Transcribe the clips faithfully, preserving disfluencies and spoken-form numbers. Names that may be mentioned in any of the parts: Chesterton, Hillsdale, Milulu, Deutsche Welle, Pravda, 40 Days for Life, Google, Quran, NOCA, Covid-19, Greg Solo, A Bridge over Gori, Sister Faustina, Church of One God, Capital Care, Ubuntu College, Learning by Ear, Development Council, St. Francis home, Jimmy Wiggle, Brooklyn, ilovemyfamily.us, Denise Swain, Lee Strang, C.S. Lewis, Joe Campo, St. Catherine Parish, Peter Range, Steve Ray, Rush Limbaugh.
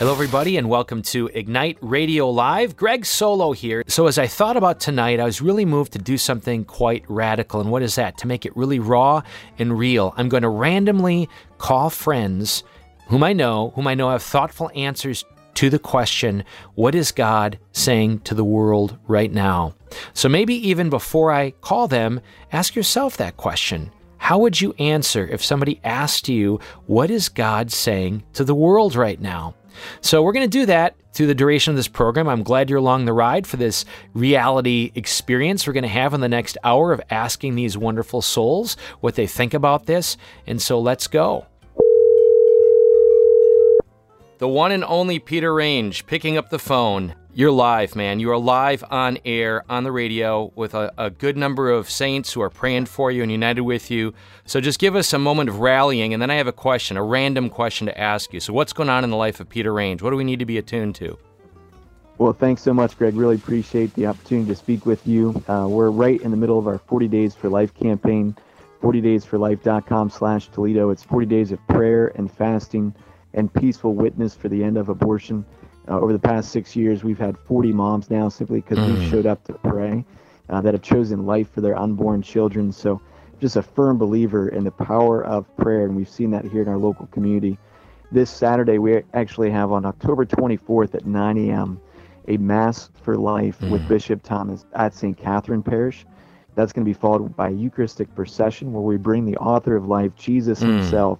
Hello, everybody, and welcome to Ignite Radio Live. Greg Solo here. So as I thought about tonight, I was really moved to do something quite radical. And what is that? To make it really raw and real. I'm going to randomly call friends whom I know, whom I know have thoughtful answers to the question, what is God saying to the world right now? So maybe even before I call them, ask yourself that question. How would you answer if somebody asked you, what is God saying to the world right now? So we're going to do that through the duration of this program. I'm glad you're along the ride for this reality experience we're going to have in the next hour of asking these wonderful souls what they think about this. And so let's go. The one and only Peter Range picking up the phone. You're live, man. You are live on air, on the radio, with a, a good number of saints who are praying for you and united with you. So just give us a moment of rallying, and then I have a question, a random question to ask you. So what's going on in the life of Peter Range? What do we need to be attuned to? Well, thanks so much, Greg. Really appreciate the opportunity to speak with you. Uh, we're right in the middle of our forty days for life campaign, forty days for life dot com slash Toledo. It's forty days of prayer and fasting and peaceful witness for the end of abortion. Uh, over the past six years, we've had forty moms now simply because mm. we showed up to pray uh, that have chosen life for their unborn children. So just a firm believer in the power of prayer, and we've seen that here in our local community. This Saturday, we actually have on October twenty-fourth at nine a.m. a Mass for Life mm. with Bishop Thomas at Saint Catherine Parish. That's going to be followed by a Eucharistic procession where we bring the author of life, Jesus mm. himself,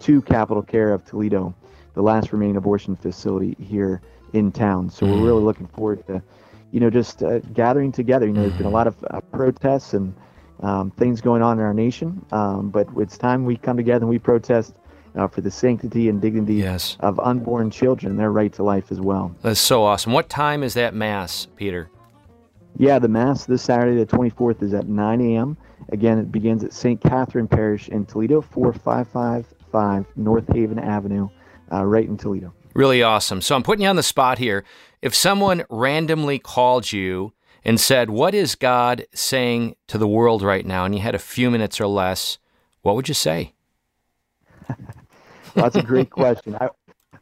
to Capital Care of Toledo, the last remaining abortion facility here in town. So we're really looking forward to, you know, just uh, gathering together. You know, there's been a lot of uh, protests and um, things going on in our nation, um, but it's time we come together and we protest uh, for the sanctity and dignity yes. of unborn children and their right to life as well. That's so awesome. What time is that Mass, Peter? Yeah, the Mass this Saturday, the twenty-fourth, is at nine a.m. Again, it begins at Saint Catherine Parish in Toledo, four five five five North Haven Avenue. Uh, right in Toledo. Really awesome. So I'm putting you on the spot here. If someone randomly called you and said, what is God saying to the world right now? And you had a few minutes or less, what would you say? Well, that's a great question. I,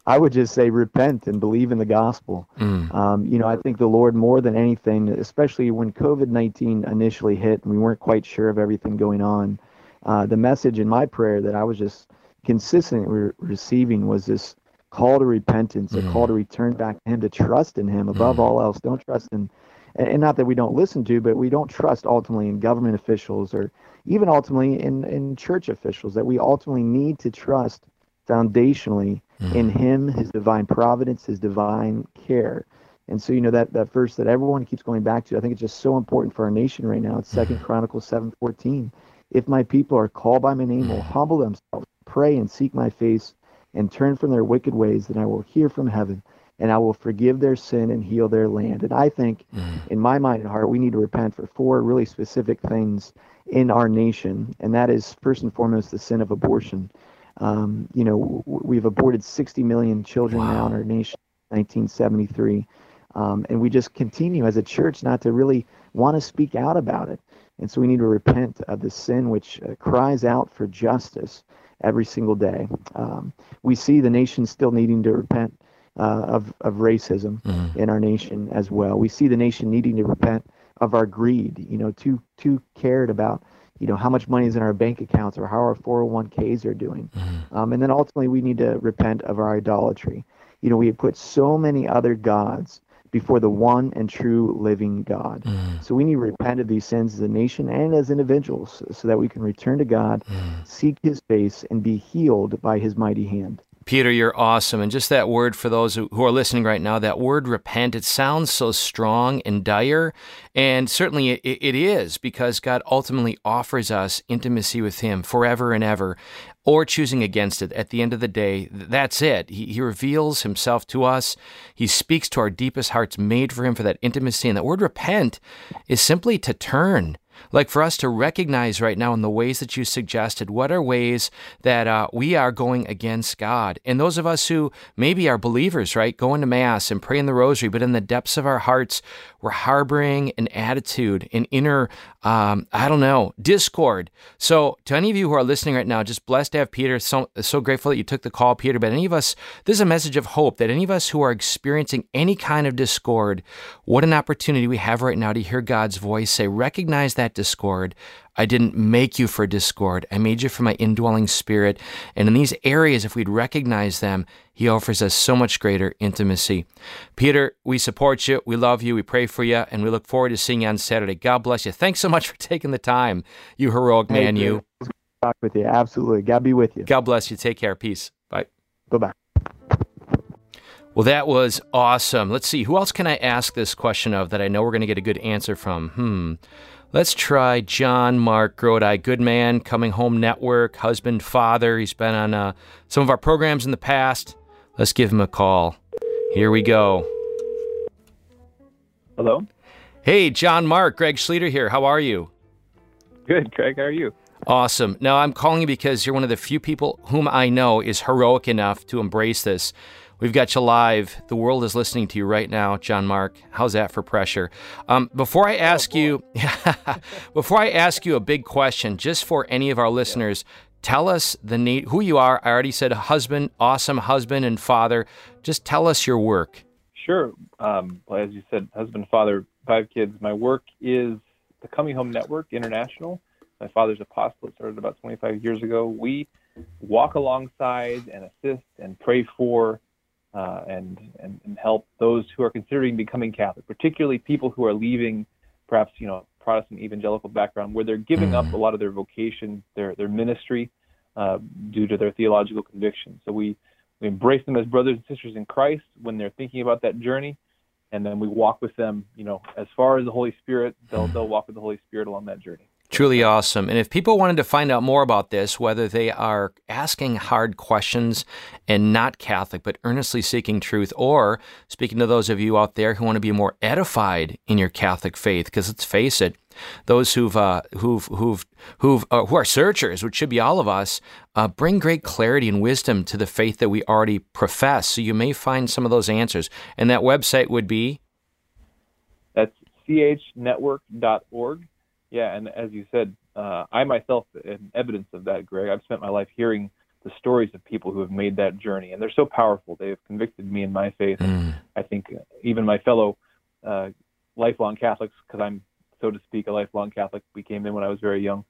I would just say repent and believe in the gospel. Mm. Um, you know, I think the Lord more than anything, especially when covid nineteen initially hit and we weren't quite sure of everything going on, uh, the message in my prayer that I was just consistently re- receiving was this call to repentance, mm. a call to return back to him, to trust in him above mm. all else. Don't trust in, and not that we don't listen to, but we don't trust ultimately in government officials or even ultimately in, in church officials, that we ultimately need to trust foundationally mm. in him, his divine providence, his divine care. And so, you know, that, that verse that everyone keeps going back to, I think it's just so important for our nation right now. It's second Chronicles seven fourteen. If my people are called by my name, will humble themselves, pray and seek my face, and turn from their wicked ways, then I will hear from heaven, and I will forgive their sin and heal their land. And I think, mm. in my mind and heart, we need to repent for four really specific things in our nation, and that is, first and foremost, the sin of abortion. Um, you know, w- we've aborted sixty million children wow. now in our nation in nineteen seventy-three, um, and we just continue as a church not to really want to speak out about it. And so we need to repent of the sin which uh, cries out for justice every single day. Um, we see the nation still needing to repent uh, of, of racism mm. in our nation as well. We see the nation needing to repent of our greed, you know, too too cared about, you know, how much money is in our bank accounts or how our four oh one k's are doing. Mm. Um, and then ultimately we need to repent of our idolatry. You know, we have put so many other gods before the one and true living God. Mm. So we need to repent of these sins as a nation and as individuals so that we can return to God, mm. seek his face, and be healed by his mighty hand. Peter, you're awesome. And just that word for those who are listening right now, that word repent, it sounds so strong and dire. And certainly it, it is, because God ultimately offers us intimacy with him forever and ever, or choosing against it. At the end of the day, that's it. He, he reveals himself to us. He speaks to our deepest hearts, made for him for that intimacy. And that word repent is simply to turn. Like for us to recognize right now in the ways that you suggested, what are ways that uh, we are going against God? And those of us who maybe are believers, right, going to Mass and praying the Rosary, but in the depths of our hearts, we're harboring an attitude, an inner, um, I don't know, discord. So to any of you who are listening right now, just blessed to have Peter. So, so grateful that you took the call, Peter. But any of us, this is a message of hope that any of us who are experiencing any kind of discord, what an opportunity we have right now to hear God's voice say, recognize that discord. I didn't make you for discord. I made you for my indwelling Spirit. And in these areas, if we'd recognize them, He offers us so much greater intimacy. Peter, we support you. We love you. We pray for you. And we look forward to seeing you on Saturday. God bless you. Thanks so much for taking the time, you heroic man, hey, you. Talk with you. Absolutely. God be with you. God bless you. Take care. Peace. Bye. Bye-bye. Well, that was awesome. Let's see. Who else can I ask this question of that I know we're going to get a good answer from? Hmm. Let's try John Mark Grodi, good man, Coming Home Network, husband, father. He's been on uh, some of our programs in the past. Let's give him a call. Here we go. Hello? Hey, John Mark, Greg Schleter here. How are you? Good, Greg. How are you? Awesome. Now, I'm calling you because you're one of the few people whom I know is heroic enough to embrace this. We've got you live. The world is listening to you right now, John Mark. How's that for pressure? Um, before I ask oh, you, before I ask you a big question, just for any of our listeners, tell us the need, who you are. I already said husband, awesome husband and father. Just tell us your work. Sure. Um, well, as you said, husband, father, five kids. My work is the Coming Home Network International. My father's apostolate started about twenty-five years ago. We walk alongside and assist and pray for Uh, and, and and help those who are considering becoming Catholic, particularly people who are leaving, perhaps, you know, Protestant evangelical background, where they're giving mm. up a lot of their vocation, their their ministry, uh, due to their theological conviction. So we, we embrace them as brothers and sisters in Christ when they're thinking about that journey, and then we walk with them, you know, as far as the Holy Spirit, they'll they'll walk with the Holy Spirit along that journey. Truly awesome. And if people wanted to find out more about this, whether they are asking hard questions and not Catholic, but earnestly seeking truth, or speaking to those of you out there who want to be more edified in your Catholic faith, because let's face it, those who've uh, who've who've who've uh, who are searchers, which should be all of us, uh, bring great clarity and wisdom to the faith that we already profess. So you may find some of those answers. And that website would be? That's c h network dot org. Yeah, and as you said, uh, I myself am evidence of that, Greg. I've spent my life hearing the stories of people who have made that journey, and they're so powerful. They have convicted me in my faith. Mm. I think even my fellow uh, lifelong Catholics, because I'm, so to speak, a lifelong Catholic, became in when I was very young,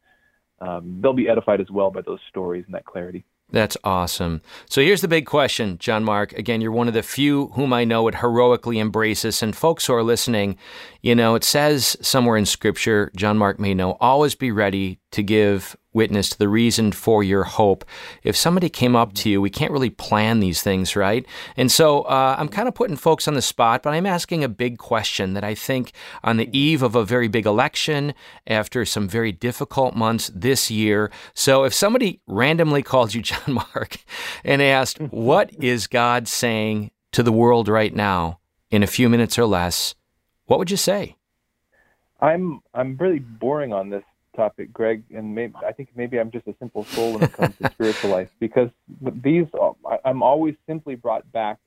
um, they'll be edified as well by those stories and that clarity. That's awesome. So here's the big question, John Mark. Again, you're one of the few whom I know would heroically embrace this. And folks who are listening, you know, it says somewhere in Scripture, John Mark may know, always be ready to give witness to the reason for your hope. If somebody came up to you, we can't really plan these things, right? And so uh, I'm kind of putting folks on the spot, but I'm asking a big question that I think on the eve of a very big election, after some very difficult months this year. So if somebody randomly called you, John Mark, and asked, what is God saying to the world right now in a few minutes or less, what would you say? I'm I'm really boring on this topic, Greg, and maybe, I think maybe I'm just a simple soul when it comes to spiritual life, because these, I'm always simply brought back,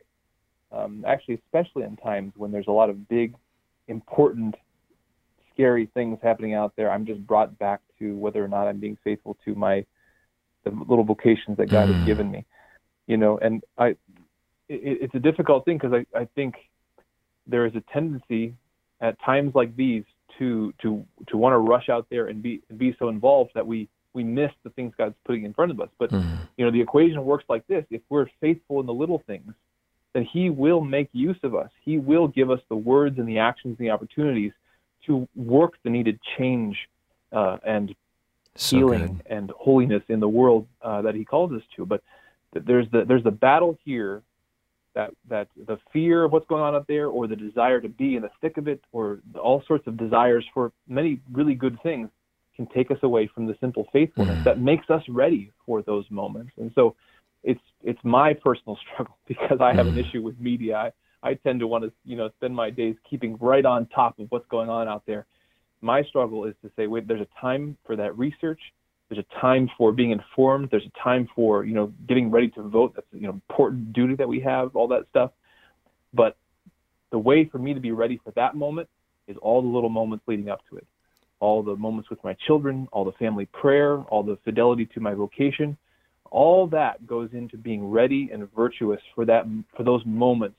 um, actually, especially in times when there's a lot of big, important, scary things happening out there, I'm just brought back to whether or not I'm being faithful to my, the little vocations that God mm. has given me, you know, and I, it, it's a difficult thing, because I, I think there is a tendency at times like these to to to want to rush out there and be be so involved that we we miss the things God's putting in front of us. But mm-hmm. you know, the equation works like this: if we're faithful in the little things, then He will make use of us. He will give us the words and the actions and the opportunities to work the needed change uh, and so healing good. and holiness in the world uh, that He calls us to. But th- there's the there's the battle here. That, that the fear of what's going on up there, or the desire to be in the thick of it, or all sorts of desires for many really good things, can take us away from the simple faithfulness mm. that makes us ready for those moments. And so it's it's my personal struggle, because I have mm. an issue with media. I, I tend to want to, you know, spend my days keeping right on top of what's going on out there. my struggle is to say, wait, there's a time for that research. There's a time for being informed. There's a time for, you know, getting ready to vote. That's an, you know, important duty that we have, all that stuff. But the way for me to be ready for that moment is all the little moments leading up to it. All the moments with my children, all the family prayer, all the fidelity to my vocation. All that goes into being ready and virtuous for that, for those moments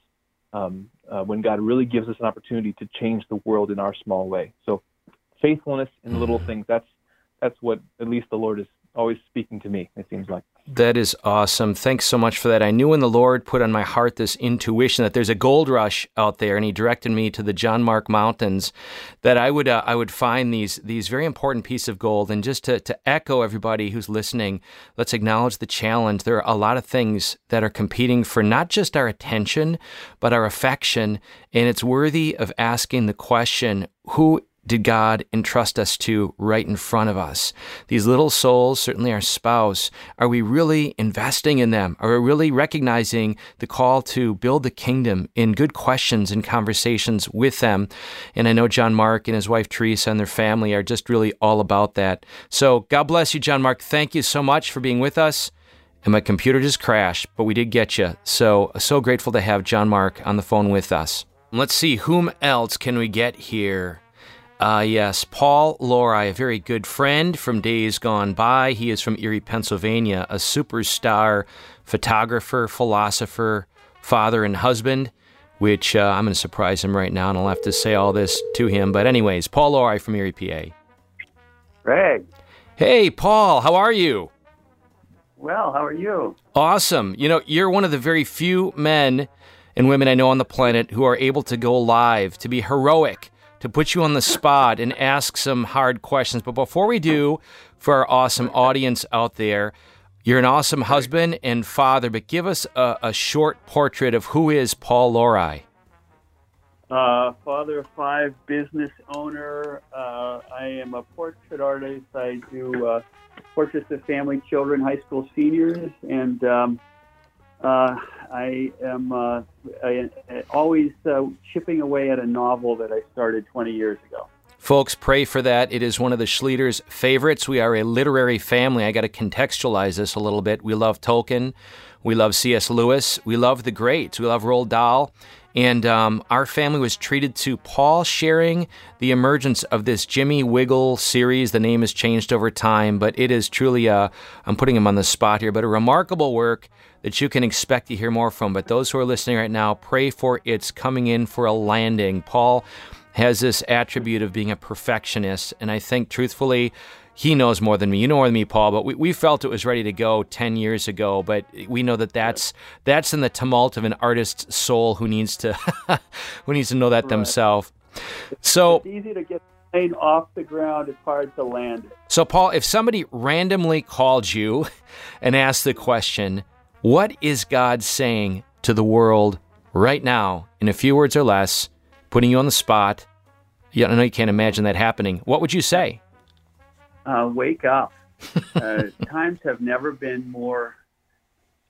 um, uh, when God really gives us an opportunity to change the world in our small way. So faithfulness in little things, that's That's what at least the Lord is always speaking to me, it seems like. That is awesome. Thanks so much for that. I knew when the Lord put on my heart this intuition that there's a gold rush out there, and He directed me to the John Mark Mountains, that I would uh, I would find these these very important pieces of gold. And just to, to echo everybody who's listening, let's acknowledge the challenge. There are a lot of things that are competing for not just our attention, but our affection. And it's worthy of asking the question, who did God entrust us to right in front of us? These little souls, certainly our spouse, are we really investing in them? Are we really recognizing the call to build the kingdom in good questions and conversations with them? And I know John Mark and his wife Teresa and their family are just really all about that. So God bless you, John Mark. Thank you so much for being with us. And my computer just crashed, but we did get you. So, so grateful to have John Mark on the phone with us. Let's see, whom else can we get here? Ah, uh, yes, Paul Lorei, a very good friend from days gone by. He is from Erie, Pennsylvania, a superstar photographer, philosopher, father, and husband, which uh, I'm going to surprise him right now, and I'll have to say all this to him. But anyways, Paul Lorei from Erie, P A. Greg. Hey, Paul, how are you? Well, how are you? Awesome. You know, you're one of the very few men and women I know on the planet who are able to go live, to be heroic, to put you on the spot and ask some hard questions. But before we do, for our awesome audience out there, you're an awesome husband and father, but give us a, a short portrait of who is Paul Lorei. Uh, father of five, business owner. Uh, I am a portrait artist. I do uh, portraits of family, children, high school seniors, and um, uh, I am uh, I, I always uh, chipping away at a novel that I started twenty years ago. Folks, pray for that. It is one of the Schleter's favorites. We are a literary family. I got to contextualize this a little bit. We love Tolkien. We love C S. Lewis. We love the greats. We love Roald Dahl. And um, our family was treated to Paul sharing the emergence of this Jimmy Wiggle series. The name has changed over time, but it is truly a, I'm putting him on the spot here, but a remarkable work that you can expect to hear more from. But those who are listening right now, pray for its coming in for a landing. Paul has this attribute of being a perfectionist, and I think, truthfully, he knows more than me. You know more than me, Paul, but we, we felt it was ready to go ten years ago, but we know that that's, that's in the tumult of an artist's soul who needs to who needs to know that right themselves. So, it's easy to get the plane off the ground. It's hard to land it. So, Paul, if somebody randomly called you and asked the question, what is God saying to the world right now, in a few words or less, putting you on the spot? Yeah, I know you can't imagine that happening. What would you say? Uh, wake up. Uh, times have never been more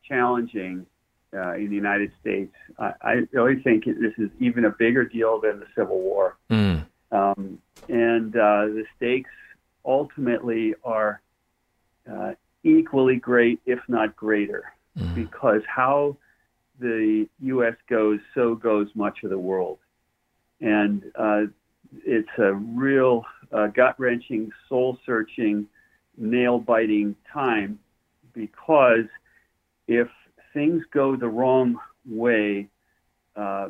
challenging uh, in the United States. I, I really think this is even a bigger deal than the Civil War. Mm. Um, and uh, the stakes ultimately are uh, equally great, if not greater. Because how the U S goes, so goes much of the world. And uh, it's a real uh, gut-wrenching, soul-searching, nail-biting time, because if things go the wrong way, uh,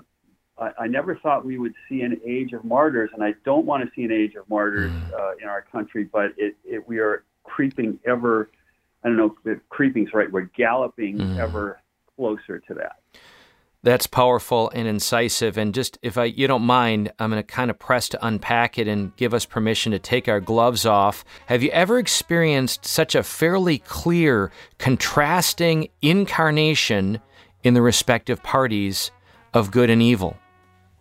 I, I never thought we would see an age of martyrs, and I don't want to see an age of martyrs uh, in our country, but it, it, we are creeping ever I don't know if creeping's right. We're galloping mm. ever closer to that. That's powerful and incisive. And just if I, you don't mind, I'm going to kind of press to unpack it and give us permission to take our gloves off. Have you ever experienced such a fairly clear, contrasting incarnation in the respective parties of good and evil?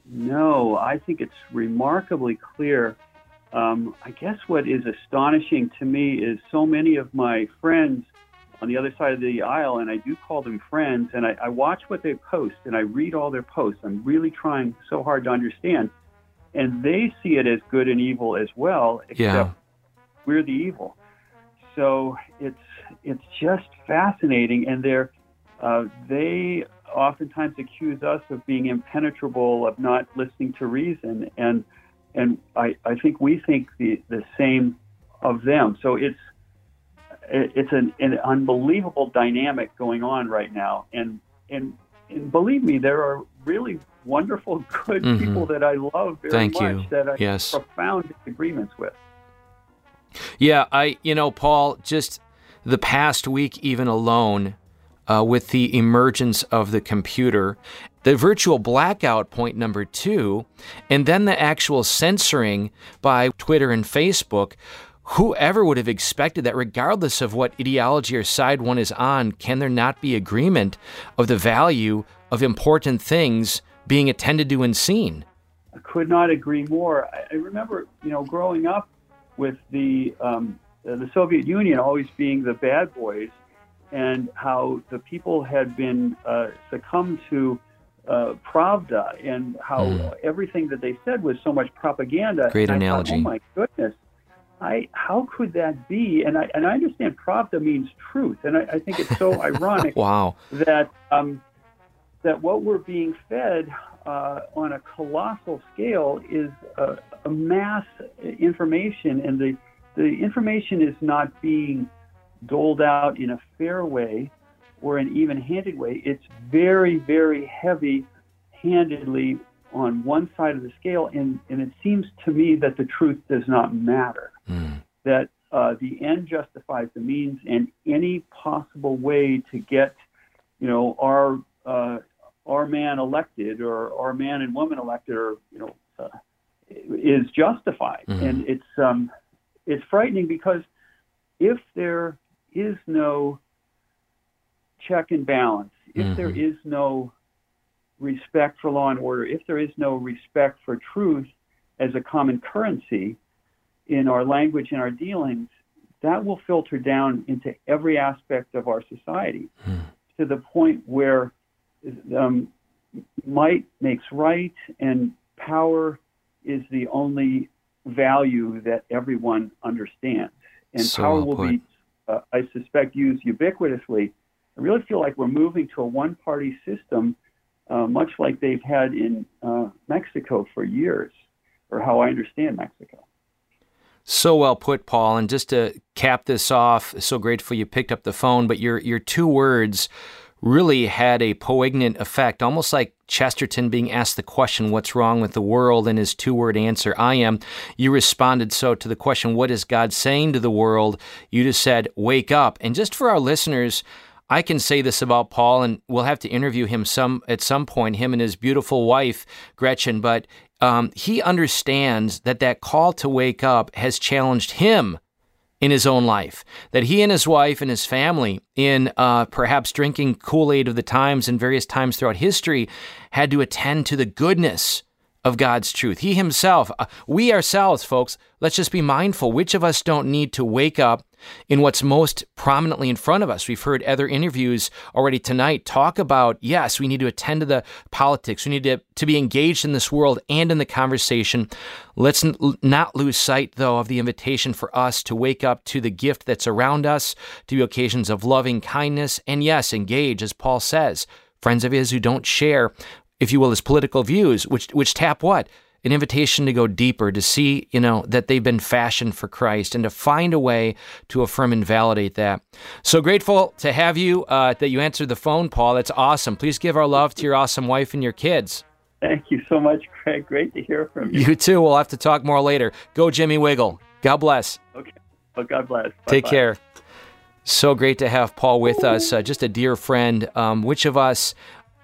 No, I think it's remarkably clear. Um, I guess what is astonishing to me is so many of my friends on the other side of the aisle, and I do call them friends, and I, I watch what they post, and I read all their posts. I'm really trying so hard to understand. and they see it as good and evil as well, except yeah. we're the evil. So it's it's just fascinating, and they're uh, they oftentimes accuse us of being impenetrable, of not listening to reason, and and I, I think we think the, the same of them. So it's it's an, an unbelievable dynamic going on right now, and and. And believe me, there are really wonderful, good mm-hmm. people that I love very Thank much you. that I yes. have profound disagreements with. Yeah, I, you know, Paul, just the past week even alone, uh, with the emergence of the computer, the virtual blackout, point number two, and then the actual censoring by Twitter and Facebook, whoever would have expected that, regardless of what ideology or side one is on, can there not be agreement of the value of important things being attended to and seen? I could not agree more. I remember, you know, growing up with the um, the Soviet Union always being the bad boys, and how the people had been uh, succumbed to uh, Pravda, and how mm. everything that they said was so much propaganda. Great and analogy. I thought, oh my goodness. I, how could that be? And I and I understand Pravda means truth, and I, I think it's so ironic wow. that um, that what we're being fed uh, on a colossal scale is a, a mass information, and the the information is not being doled out in a fair way or an even-handed way. It's very, very heavy-handedly on one side of the scale, and, and it seems to me that the truth does not matter, mm. that uh, the end justifies the means, and any possible way to get, you know, our uh, our man elected or our man and woman elected, or you know, uh, is justified, mm. and it's um, it's frightening, because if there is no check and balance, if mm-hmm. there is no respect for law and order, if there is no respect for truth as a common currency in our language and our dealings, that will filter down into every aspect of our society hmm. to the point where um, might makes right, and power is the only value that everyone understands. And so power will point. be, uh, I suspect, used ubiquitously. I really feel like we're moving to a one-party system, Uh, much like they've had in uh, Mexico for years, or how I understand Mexico. So well put, Paul. And just to cap this off, so grateful you picked up the phone, but your your two words really had a poignant effect, almost like Chesterton being asked the question, what's wrong with the world? And his two-word answer, I am. You responded so to the question, what is God saying to the world? You just said, wake up. And just for our listeners, I can say this about Paul, and we'll have to interview him some at some point, him and his beautiful wife, Gretchen, but um, he understands that that call to wake up has challenged him in his own life, that he and his wife and his family, in uh, perhaps drinking Kool-Aid of the times and various times throughout history, had to attend to the goodness of God's truth. He himself, uh, we ourselves, folks, let's just be mindful. Which of us don't need to wake up in what's most prominently in front of us? We've heard other interviews already tonight talk about, yes, we need to attend to the politics. We need to, to be engaged in this world and in the conversation. Let's n- not lose sight, though, of the invitation for us to wake up to the gift that's around us, to occasions of loving kindness, and yes, engage, as Paul says, friends of his who don't share, if you will, his political views, which which tap what? An invitation to go deeper, to see, you know, that they've been fashioned for Christ, and to find a way to affirm and validate that. So grateful to have you, uh, that you answered the phone, Paul. That's awesome. Please give our love to your awesome wife and your kids. Thank you so much, Greg. Great to hear from you. You too. We'll have to talk more later. Go, Jimmy Wiggle. God bless. Okay. Well, God bless. Bye-bye. Take care. So great to have Paul with us. Uh, just a dear friend. Um, which of us...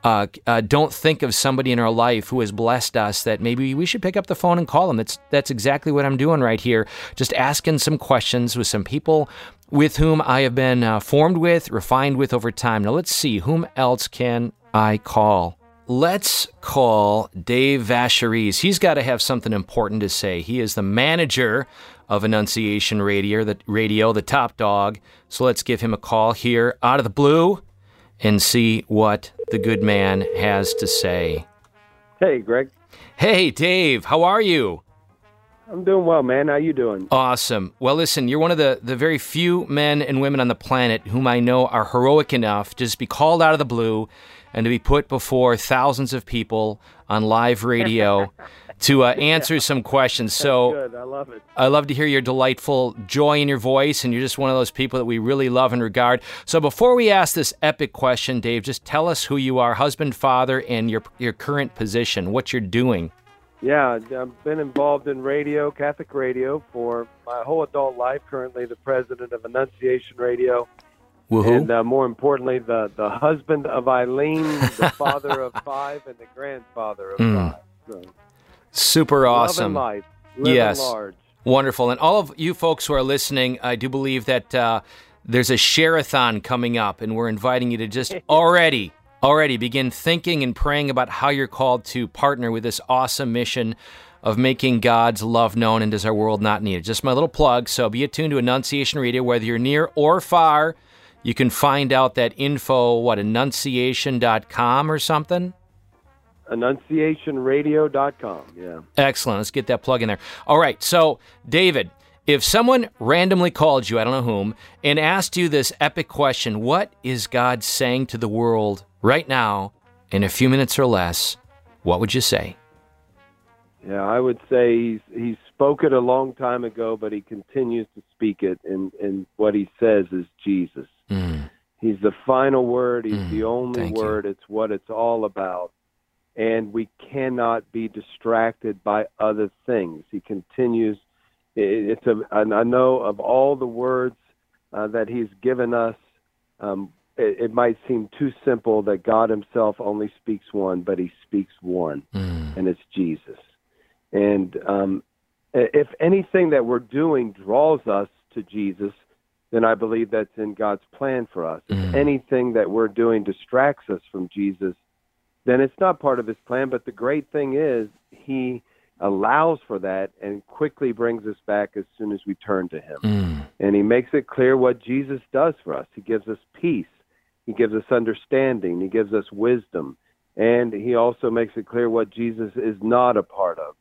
Uh, uh, don't think of somebody in our life who has blessed us that maybe we should pick up the phone and call them. That's that's exactly what I'm doing right here. Just asking some questions with some people with whom I have been uh, formed with, refined with over time. Now let's see, whom else can I call? Let's call Dave Vacheresse. He's got to have something important to say. He is the manager of Annunciation Radio, the, radio, the top dog. So let's give him a call here out of the blue and see what the good man has to say. Hey, Greg. Hey, Dave. How are you? I'm doing well, man. How you doing? Awesome. Well, listen, you're one of the, the very few men and women on the planet whom I know are heroic enough to just be called out of the blue and to be put before thousands of people on live radio to uh, answer yeah. some questions. So good. I love it. I love to hear your delightful joy in your voice, and you're just one of those people that we really love and regard. So before we ask this epic question, Dave, just tell us who you are, husband, father, and your your current position, what you're doing. Yeah, I've been involved in radio, Catholic radio, for my whole adult life. Currently the president of Annunciation Radio. Woo-hoo. And uh, more importantly, the, the husband of Eileen, the father of five, and the grandfather of mm. five. So, super awesome. Love and life. Live yes. large. Wonderful. And all of you folks who are listening, I do believe that uh, there's a share-a-thon coming up, and we're inviting you to just already, already begin thinking and praying about how you're called to partner with this awesome mission of making God's love known and does our world not need it. Just my little plug. So be attuned to Annunciation Radio, whether you're near or far. You can find out that info, what, annunciation dot com or something? Annunciation Radio dot com, yeah. Excellent. Let's get that plug in there. All right. So, David, if someone randomly called you, I don't know whom, and asked you this epic question, what is God saying to the world right now in a few minutes or less, what would you say? Yeah, I would say he's, he's spoke it a long time ago, but he continues to speak it, and, and what he says is Jesus. Mm. He's the final word. He's mm. the only Thank word. You. It's what it's all about. And we cannot be distracted by other things. He continues. It, it's a, and I know of all the words uh, that he's given us, um, it, it might seem too simple that God himself only speaks one, but he speaks one, mm. and it's Jesus. And um, if anything that we're doing draws us to Jesus, then I believe that's in God's plan for us. Mm. If anything that we're doing distracts us from Jesus, then it's not part of his plan. But the great thing is he allows for that and quickly brings us back as soon as we turn to him. Mm. And he makes it clear what Jesus does for us. He gives us peace. He gives us understanding. He gives us wisdom. And he also makes it clear what Jesus is not a part of.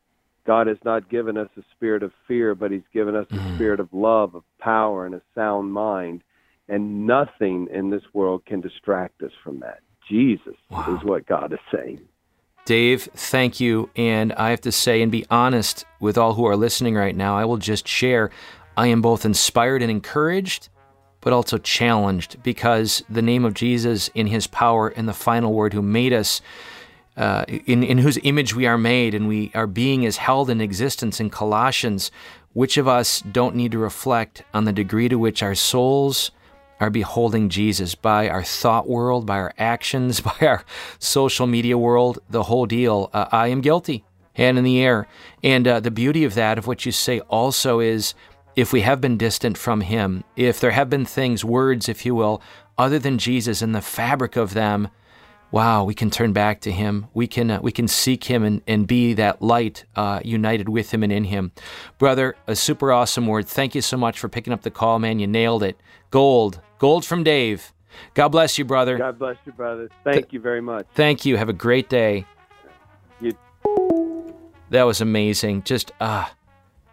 God has not given us a spirit of fear, but he's given us a spirit of love, of power, and a sound mind. And nothing in this world can distract us from that. Jesus wow. is what God is saying. Dave, thank you. And I have to say, and be honest with all who are listening right now, I will just share, I am both inspired and encouraged, but also challenged, because the name of Jesus in his power and the final word who made us, Uh, in, in whose image we are made, and we our being is held in existence in Colossians, which of us don't need to reflect on the degree to which our souls are beholding Jesus by our thought world, by our actions, by our social media world, the whole deal. Uh, I am guilty, hand in the air. And uh, the beauty of that, of what you say also is, if we have been distant from him, if there have been things, words, if you will, other than Jesus in the fabric of them, wow, we can turn back to him. We can uh, we can seek him and, and be that light uh, united with him and in him. Brother, a super awesome word. Thank you so much for picking up the call, man. You nailed it. Gold. Gold from Dave. God bless you, brother. God bless you, brother. Thank Th- you very much. Thank you. Have a great day. You- that was amazing. Just, ah, uh,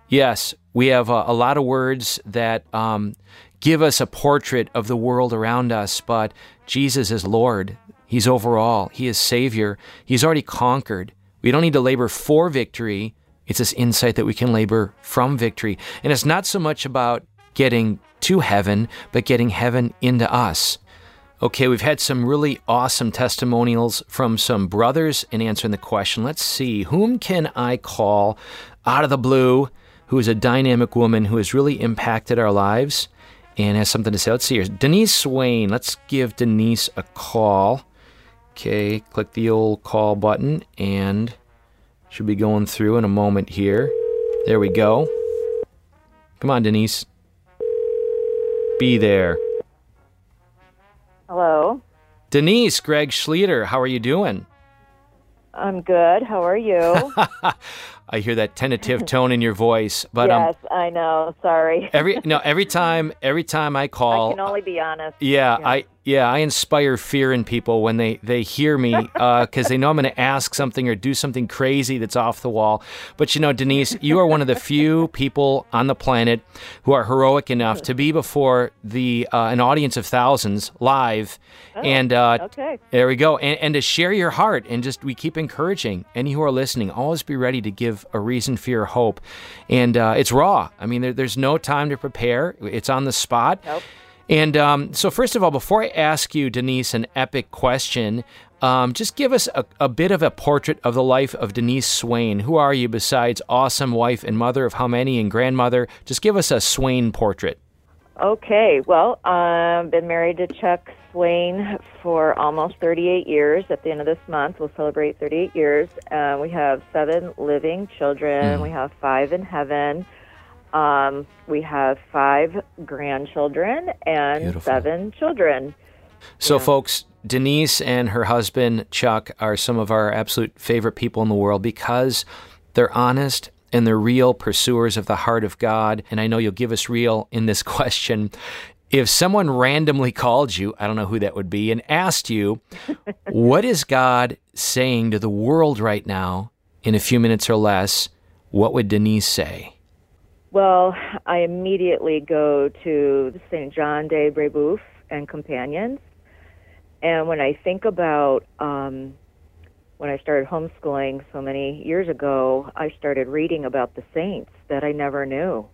yes, we have uh, a lot of words that um, give us a portrait of the world around us, but Jesus is Lord. He's overall. He is Savior. He's already conquered. We don't need to labor for victory. It's this insight that we can labor from victory. And it's not so much about getting to heaven, but getting heaven into us. Okay, we've had some really awesome testimonials from some brothers in answering the question. Let's see, whom can I call out of the blue, who is a dynamic woman who has really impacted our lives and has something to say? Let's see here. Denise Swain. Let's give Denise a call. Okay, click the old call button, and should be going through in a moment here. There we go. Come on, Denise. Be there. Hello. Denise, Greg Schleter, how are you doing? I'm good. How are you? I hear that tentative tone in your voice, but yes, um, I know. Sorry. every no, every time, every time I call, I can only be honest. Yeah, yeah. I. Yeah, I inspire fear in people when they, they hear me because uh, they know I'm going to ask something or do something crazy that's off the wall. But, you know, Denise, you are one of the few people on the planet who are heroic enough to be before the uh, an audience of thousands live. Oh, and uh, okay. There we go. And, and to share your heart. And just we keep encouraging any who are listening, always be ready to give a reason, fear, hope. And uh, it's raw. I mean, there, there's no time to prepare. It's on the spot. Nope. And um, so first of all, before I ask you, Denise, an epic question, um, just give us a, a bit of a portrait of the life of Denise Swain. Who are you besides awesome wife and mother of how many and grandmother? Just give us a Swain portrait. Okay. Well, I've um, been married to Chuck Swain for almost thirty-eight years. At the end of this month, we'll celebrate thirty-eight years. Uh, we have seven living children. Mm. We have five in heaven. Um, we have five grandchildren and Beautiful. seven children. So, yeah. Folks, Denise and her husband, Chuck, are some of our absolute favorite people in the world because they're honest and they're real pursuers of the heart of God. And I know you'll give us real in this question. If someone randomly called you, I don't know who that would be, and asked you, what is God saying to the world right now in a few minutes or less, what would Denise say? Well, I immediately go to Saint John de Brebeuf and Companions. And when I think about um, when I started homeschooling so many years ago, I started reading about the saints that I never knew.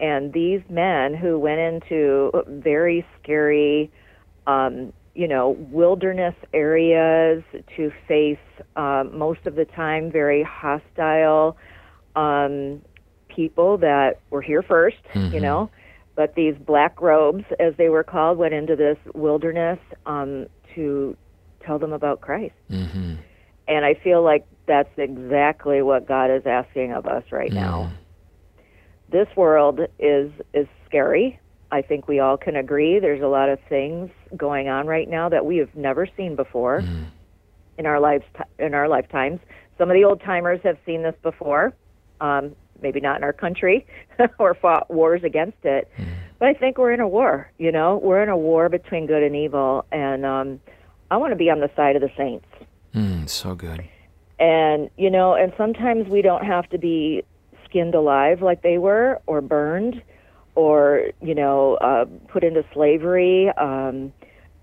And these men who went into very scary, um, you know, wilderness areas to face uh, most of the time very hostile um people that were here first, mm-hmm. you know, but these black robes, as they were called, went into this wilderness um, to tell them about Christ. Mm-hmm. And I feel like that's exactly what God is asking of us right now. now. This world is is scary. I think we all can agree there's a lot of things going on right now that we have never seen before mm. in our lives, in our lifetimes. Some of the old timers have seen this before. Um, maybe not in our country, or fought wars against it. Mm. But I think we're in a war, you know? We're in a war between good and evil, and um, I want to be on the side of the saints. Mm, so good. And, you know, and sometimes we don't have to be skinned alive like they were, or burned, or, you know, uh, put into slavery, um,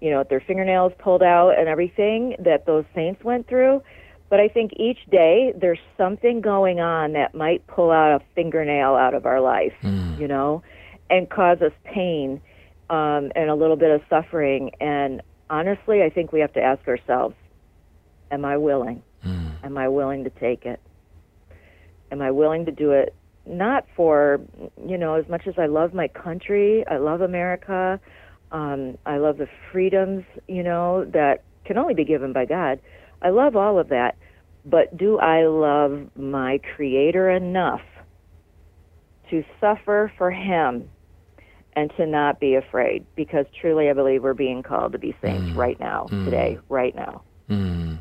you know, with their fingernails pulled out and everything that those saints went through. But I think each day there's something going on that might pull out a fingernail out of our life, mm. you know, and cause us pain um, and a little bit of suffering. And honestly, I think we have to ask ourselves, am I willing? Mm. Am I willing to take it? Am I willing to do it? Not for, you know, as much as I love my country, I love America, um, I love the freedoms, you know, that can only be given by God. I love all of that, but do I love my Creator enough to suffer for Him and to not be afraid? Because truly I believe we're being called to be saints mm. right now, mm. today, right now. Mm.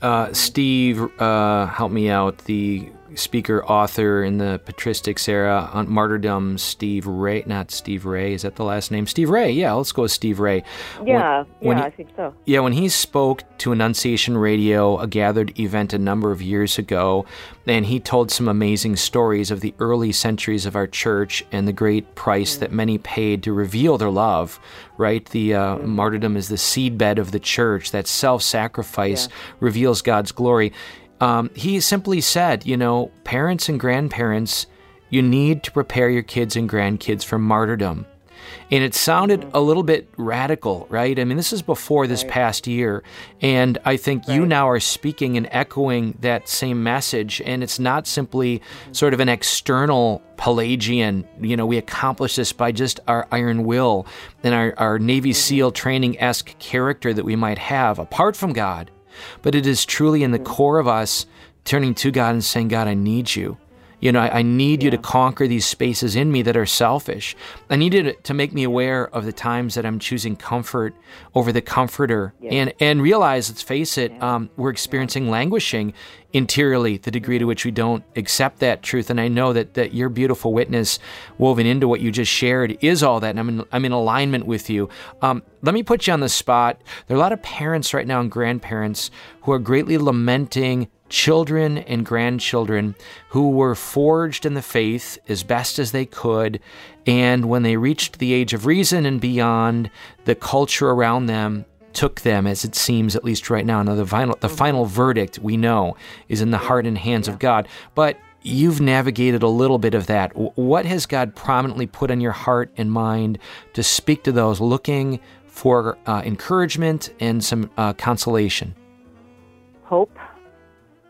Uh, Steve, uh, help me out, the speaker, author in the patristics era, on martyrdom, Steve Ray, not Steve Ray, is that the last name? Steve Ray, yeah, let's go with Steve Ray. Yeah, when, yeah, when he, I think so. Yeah, when he spoke to Annunciation Radio, a gathered event a number of years ago, and he told some amazing stories of the early centuries of our church and the great price mm-hmm. that many paid to reveal their love, right? The uh, mm-hmm. martyrdom is the seedbed of the church, that self-sacrifice yeah. reveals God's glory. Um, he simply said, you know, parents and grandparents, you need to prepare your kids and grandkids for martyrdom. And it sounded mm-hmm. a little bit radical, right? I mean, this is before this right. past year. And I think right. you now are speaking and echoing that same message. And it's not simply mm-hmm. sort of an external Pelagian, you know, we accomplish this by just our iron will and our, our Navy mm-hmm. SEAL training-esque character that we might have apart from God. But it is truly in the core of us turning to God and saying, God, I need you. You know, I, I need yeah. you to conquer these spaces in me that are selfish. I need you to make me aware of the times that I'm choosing comfort over the comforter yeah. and, and realize, let's face it, yeah. um, we're experiencing yeah. languishing interiorly, the degree to which we don't accept that truth. And I know that, that your beautiful witness woven into what you just shared is all that. And I'm in, I'm in alignment with you. Um, Let me put you on the spot. There are a lot of parents right now and grandparents who are greatly lamenting children and grandchildren who were forged in the faith as best as they could, and when they reached the age of reason and beyond, the culture around them took them, as it seems, at least right now. Now, the final, the final verdict, we know, is in the heart and hands of God. But you've navigated a little bit of that. What has God prominently put on your heart and mind to speak to those looking for uh, encouragement and some uh, consolation? Hope.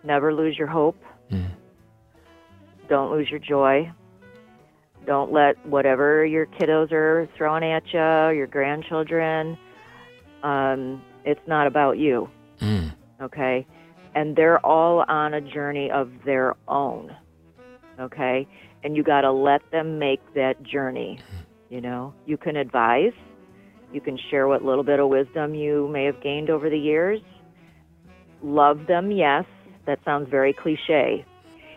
Never lose your hope. Mm. Don't lose your joy. Don't let whatever your kiddos are throwing at you, your grandchildren, um, it's not about you. Mm. Okay? And they're all on a journey of their own. Okay? And you got to let them make that journey. You know? You can advise. You can share what little bit of wisdom you may have gained over the years. Love them, yes. That sounds very cliche.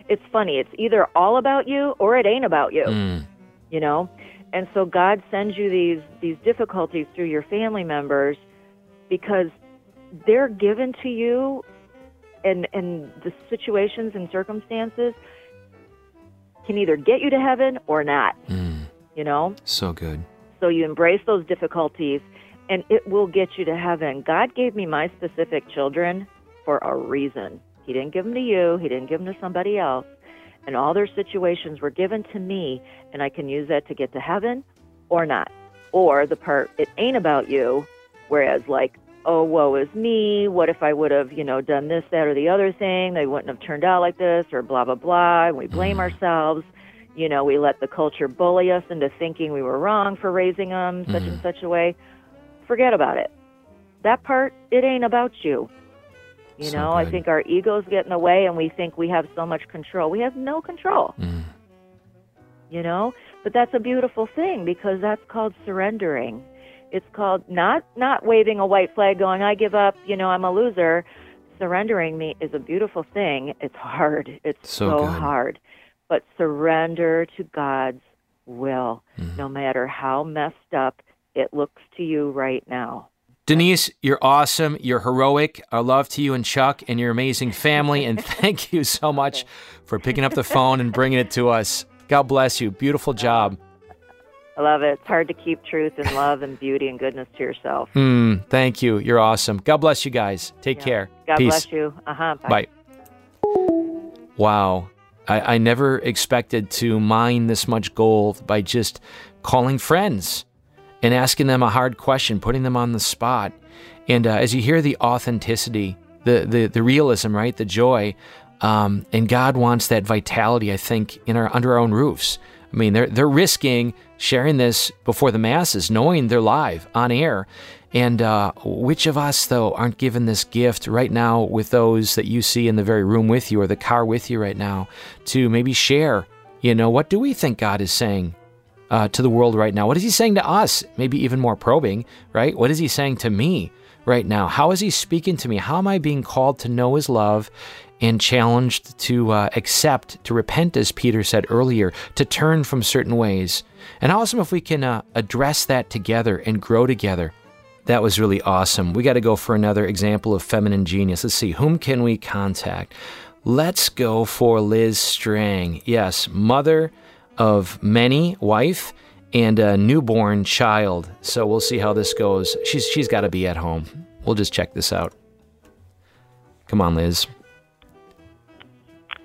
It's funny. It's either all about you or it ain't about you, mm. you know? And so God sends you these, these difficulties through your family members because they're given to you, and, and the situations and circumstances can either get you to heaven or not, mm. you know? So good. So you embrace those difficulties and it will get you to heaven. God gave me my specific children for a reason. He didn't give them to you. He didn't give them to somebody else. And all their situations were given to me, and I can use that to get to heaven or not. Or the part, it ain't about you, whereas like, oh, woe is me. What if I would have, you know, done this, that, or the other thing? They wouldn't have turned out like this, or blah, blah, blah. And we blame mm. ourselves. You know, we let the culture bully us into thinking we were wrong for raising them mm. such and such a way. Forget about it. That part, it ain't about you. You know, so I think our egos get in the way and we think we have so much control. We have no control, mm. you know, but that's a beautiful thing because that's called surrendering. It's called not, not waving a white flag going, I give up, you know, I'm a loser. Surrendering me is a beautiful thing. It's hard. It's so, so hard, but surrender to God's will, mm. no matter how messed up it looks to you right now. Denise, you're awesome. You're heroic. Our love to you and Chuck and your amazing family. And thank you so much for picking up the phone and bringing it to us. God bless you. Beautiful job. I love it. It's hard to keep truth and love and beauty and goodness to yourself. Mm, thank you. You're awesome. God bless you guys. Take yeah. care. God Peace. Bless you. Uh-huh. Bye. Bye. Wow. I, I never expected to mine this much gold by just calling friends and asking them a hard question, putting them on the spot. And uh, as you hear the authenticity, the the, the realism, right, the joy, um, and God wants that vitality, I think, in our under our own roofs. I mean, they're they're risking sharing this before the masses, knowing they're live on air. And uh, which of us, though, aren't given this gift right now with those that you see in the very room with you or the car with you right now to maybe share, you know, what do we think God is saying Uh, to the world right now? What is he saying to us? Maybe even more probing, right? What is he saying to me right now? How is he speaking to me? How am I being called to know his love and challenged to uh, accept, to repent, as Peter said earlier, to turn from certain ways? And awesome if we can uh, address that together and grow together. That was really awesome. We got to go for another example of feminine genius. Let's see, whom can we contact? Let's go for Liz Strang. Yes, mother of many, wife, and a newborn child. So we'll see how this goes. She's She's got to be at home. We'll just check this out. Come on, Liz.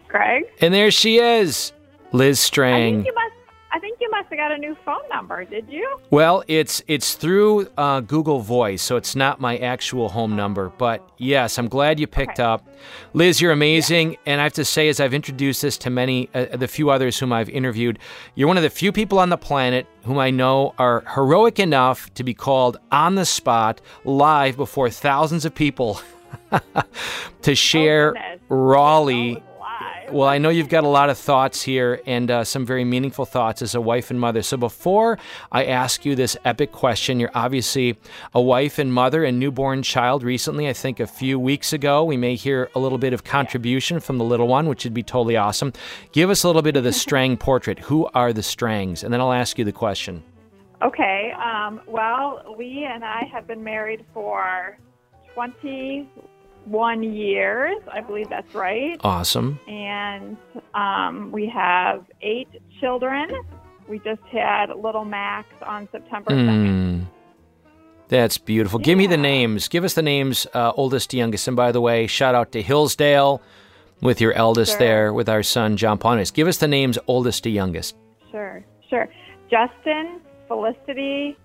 Greg? And there she is, Liz Strang. I think you must, I think you must have got a new phone number, did you? Well, it's it's through uh, Google Voice, so it's not my actual home number. But yes, I'm glad you picked okay. up. Liz, you're amazing. Yeah. And I have to say, as I've introduced this to many, uh, the few others whom I've interviewed, you're one of the few people on the planet whom I know are heroic enough to be called on the spot, live before thousands of people to share oh, Raleigh. Well, I know you've got a lot of thoughts here and uh, some very meaningful thoughts as a wife and mother. So before I ask you this epic question, you're obviously a wife and mother and newborn child recently. I think a few weeks ago, we may hear a little bit of contribution from the little one, which would be totally awesome. Give us a little bit of the Strang portrait. Who are the Strangs? And then I'll ask you the question. Okay. Um, well, Lee and I have been married for twenty-one years. I believe that's right. Awesome. And um, we have eight children. We just had little Max on September second. Mm. That's beautiful. Yeah. Give me the names. Give us the names, uh, oldest to youngest. And by the way, shout out to Hillsdale with your eldest sure. there, with our son, John Pontus. Give us the names, oldest to youngest. Sure, sure. Justin, Felicity,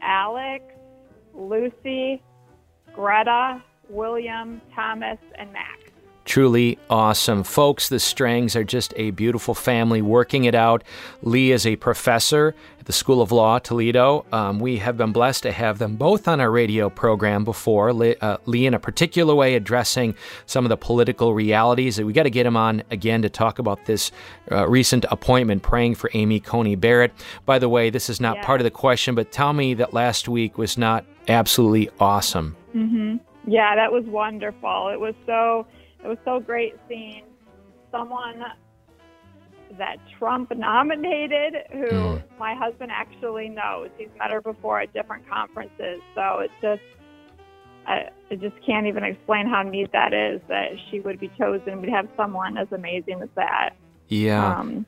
Alex, Lucy, Greta, William, Thomas, and Max. Truly awesome. Folks, the Strangs are just a beautiful family working it out. Lee is a professor at the School of Law, Toledo. Um, we have been blessed to have them both on our radio program before. Lee, uh, Lee in a particular way, addressing some of the political realities. We got to get him on again to talk about this uh, recent appointment, praying for Amy Coney Barrett. By the way, this is not yeah. part of the question, but tell me that last week was not absolutely awesome. Mm-hmm. Yeah, that was wonderful. It was so... It was so great seeing someone that Trump nominated who mm. my husband actually knows. He's met her before at different conferences. So it's just, I, I just can't even explain how neat that is that she would be chosen. We'd have someone as amazing as that. Yeah. Um,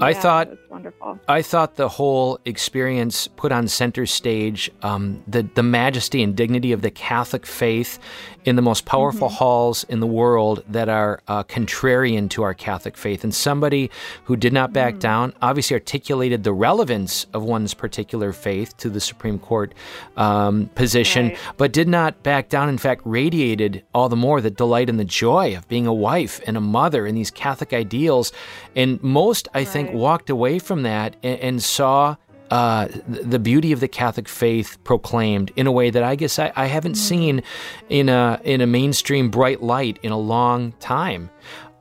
I yeah, thought it was wonderful. I thought the whole experience put on center stage um, the the majesty and dignity of the Catholic faith in the most powerful mm-hmm. halls in the world that are uh, contrarian to our Catholic faith. And somebody who did not back mm-hmm. down obviously articulated the relevance of one's particular faith to the Supreme Court um, position, right. but did not back down. In fact, radiated all the more the delight and the joy of being a wife and a mother and these Catholic ideals. And most, I right. think, walked away from that and, and saw uh, the beauty of the Catholic faith proclaimed in a way that I guess I, I haven't mm-hmm. seen in a in a mainstream bright light in a long time.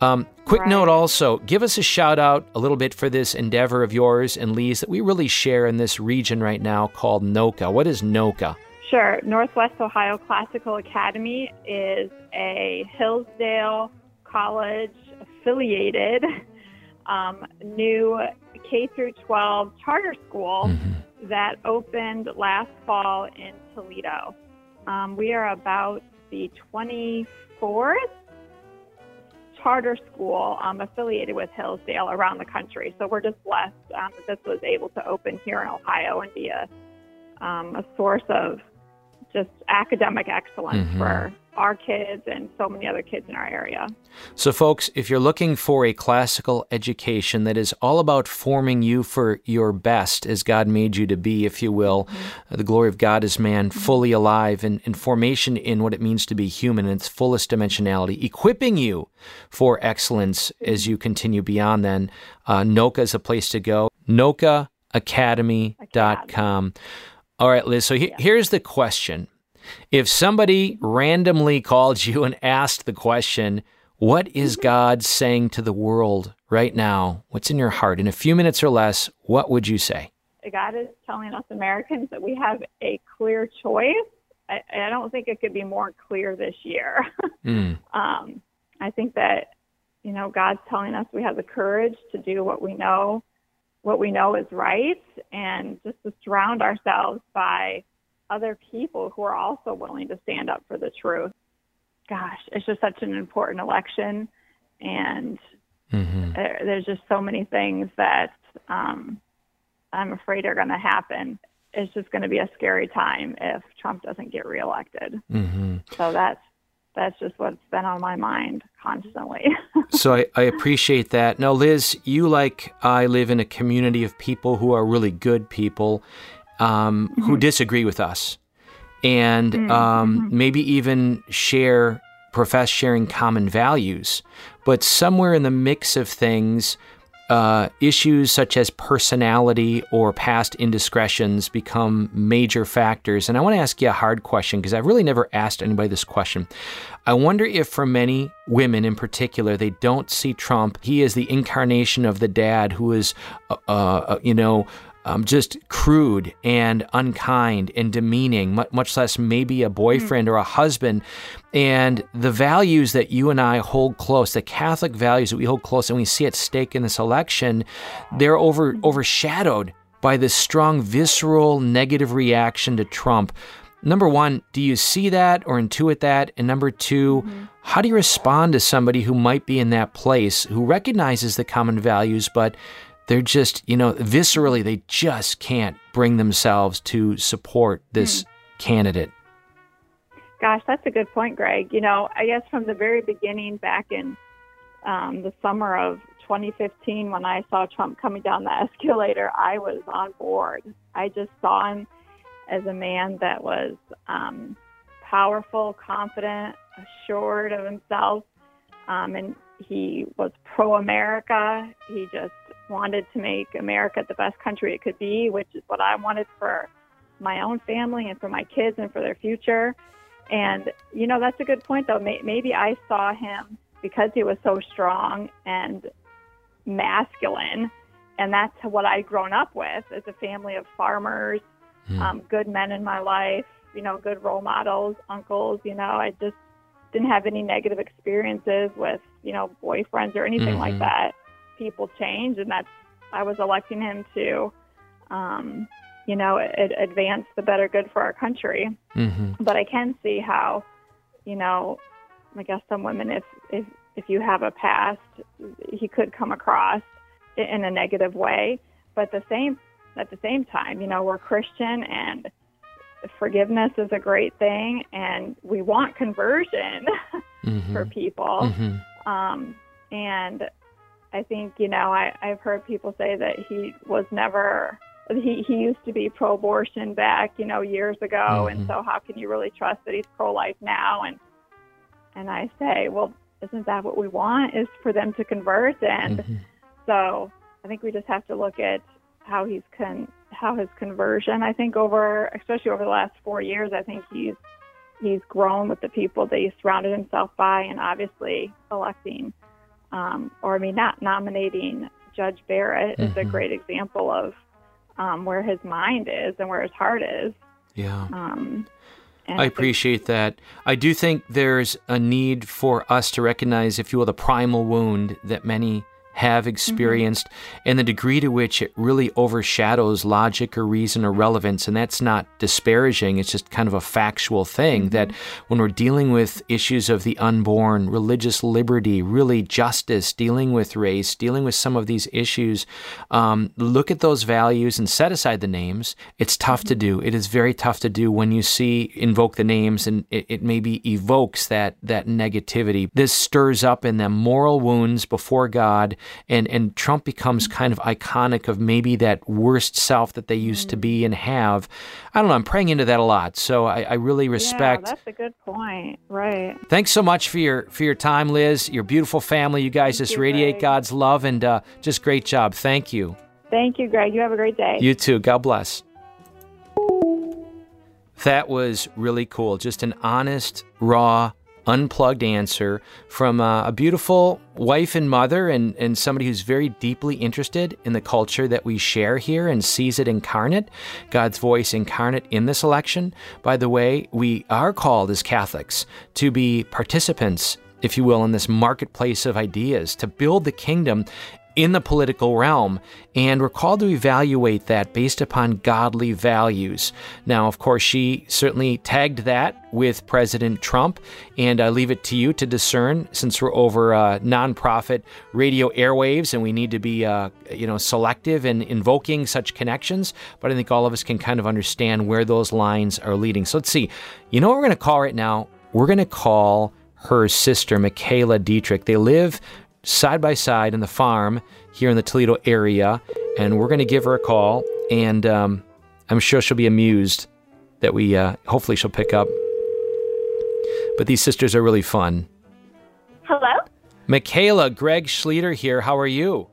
Um, quick right. note also, give us a shout out a little bit for this endeavor of yours and Lee's that we really share in this region right now called NOCA. What is NOCA? Sure. Northwest Ohio Classical Academy is a Hillsdale College affiliated Um, new K through twelve charter school mm-hmm. that opened last fall in Toledo. Um, we are about the twenty-fourth charter school um, affiliated with Hillsdale around the country. So we're just blessed um, that this was able to open here in Ohio and be a, um, a source of just academic excellence mm-hmm. for our kids and so many other kids in our area. So folks, if you're looking for a classical education that is all about forming you for your best as God made you to be, if you will, mm-hmm. uh, the glory of God is man mm-hmm. fully alive and, and formation in what it means to be human in its fullest dimensionality, equipping you for excellence as you continue beyond then. Uh, NOCA is a place to go. N O C A academy dot com. All right, Liz, so he- yeah. here's the question. If somebody randomly called you and asked the question, what is God saying to the world right now? What's in your heart? In a few minutes or less, what would you say? God is telling us Americans that we have a clear choice. I, I don't think it could be more clear this year. Mm. um, I think that, you know, God's telling us we have the courage to do what we know, what we know is right, and just to surround ourselves by other people who are also willing to stand up for the truth. Gosh, it's just such an important election, and mm-hmm. there, there's just so many things that um, I'm afraid are going to happen. It's just going to be a scary time if Trump doesn't get reelected. Mm-hmm. So that's that's just what's been on my mind constantly. So I, I appreciate that. Now, Liz, you like I live in a community of people who are really good people. Um, mm-hmm. who disagree with us and mm-hmm. um, maybe even share, profess sharing common values. But somewhere in the mix of things, uh, issues such as personality or past indiscretions become major factors. And I want to ask you a hard question because I've really never asked anybody this question. I wonder if for many women in particular, they don't see Trump. He is the incarnation of the dad who is, uh, uh, you know, Um, just crude and unkind and demeaning, much less maybe a boyfriend mm. or a husband. And the values that you and I hold close, the Catholic values that we hold close and we see at stake in this election, they're over, overshadowed by this strong, visceral, negative reaction to Trump. Number one, do you see that or intuit that? And number two, mm-hmm. how do you respond to somebody who might be in that place, who recognizes the common values, but they're just, you know, viscerally, they just can't bring themselves to support this mm. candidate? Gosh, that's a good point, Greg. You know, I guess from the very beginning, back in um, the summer of twenty fifteen, when I saw Trump coming down the escalator, I was on board. I just saw him as a man that was um, powerful, confident, assured of himself, um, and he was pro-America. He just wanted to make America the best country it could be, which is what I wanted for my own family and for my kids and for their future. And, you know, that's a good point, though. Maybe I saw him because he was so strong and masculine, and that's what I'd grown up with as a family of farmers, Mm. Um, good men in my life, you know, good role models, uncles, you know, I just didn't have any negative experiences with, you know, boyfriends or anything mm-hmm. like that. People change, and that's, I was electing him to, um, you know, ad- advance the better good for our country. Mm-hmm. But I can see how, you know, I guess some women, if, if, if you have a past, he could come across in a negative way, but the same At the same time, you know, we're Christian, and forgiveness is a great thing, and we want conversion mm-hmm. for people. Mm-hmm. Um, and I think, you know, I, I've heard people say that he was never, he, he used to be pro-abortion back, you know, years ago, mm-hmm. and so how can you really trust that he's pro-life now? And and I say, well, isn't that what we want, is for them to convert? And mm-hmm. so I think we just have to look at how he's con how his conversion, I think, over especially over the last four years, I think he's he's grown with the people that he surrounded himself by, and obviously electing um, or I mean not nominating Judge Barrett mm-hmm. is a great example of um, where his mind is and where his heart is. Yeah. Um, I appreciate that. I do think there's a need for us to recognize, if you will, the primal wound that many have experienced mm-hmm. and the degree to which it really overshadows logic or reason or relevance. And that's not disparaging. It's just kind of a factual thing mm-hmm. that when we're dealing with issues of the unborn, religious liberty, really justice, dealing with race, dealing with some of these issues, um, look at those values and set aside the names. It's tough mm-hmm. to do. It is very tough to do when you see invoke the names, and it, it maybe evokes that, that negativity. This stirs up in them moral wounds before God. And and Trump becomes kind of iconic of maybe that worst self that they used to be and have. I don't know. I'm praying into that a lot. So I, I really respect. Yeah, that's a good point. Right. Thanks so much for your for your time, Liz. Your beautiful family. You guys Thank just you, radiate Greg. God's love, and uh, just great job. Thank you. Thank you, Greg. You have a great day. You too. God bless. That was really cool. Just an honest, raw, unplugged answer from uh, a beautiful wife and mother, and, and somebody who's very deeply interested in the culture that we share here and sees it incarnate, God's voice incarnate in this election. By the way, we are called as Catholics to be participants, if you will, in this marketplace of ideas, to build the kingdom in the political realm, and we're called to evaluate that based upon godly values. Now, of course, she certainly tagged that with President Trump, and I leave it to you to discern, since we're over uh, nonprofit radio airwaves, and we need to be, uh, you know, selective in invoking such connections. But I think all of us can kind of understand where those lines are leading. So let's see. You know what we're going to call right now? We're going to call her sister, Michaela Dietrich. They live side by side in the farm here in the Toledo area, and we're going to give her a call, and um, I'm sure she'll be amused that we, uh, hopefully she'll pick up. But these sisters are really fun. Hello? Michaela, Greg Schleter here. How are you?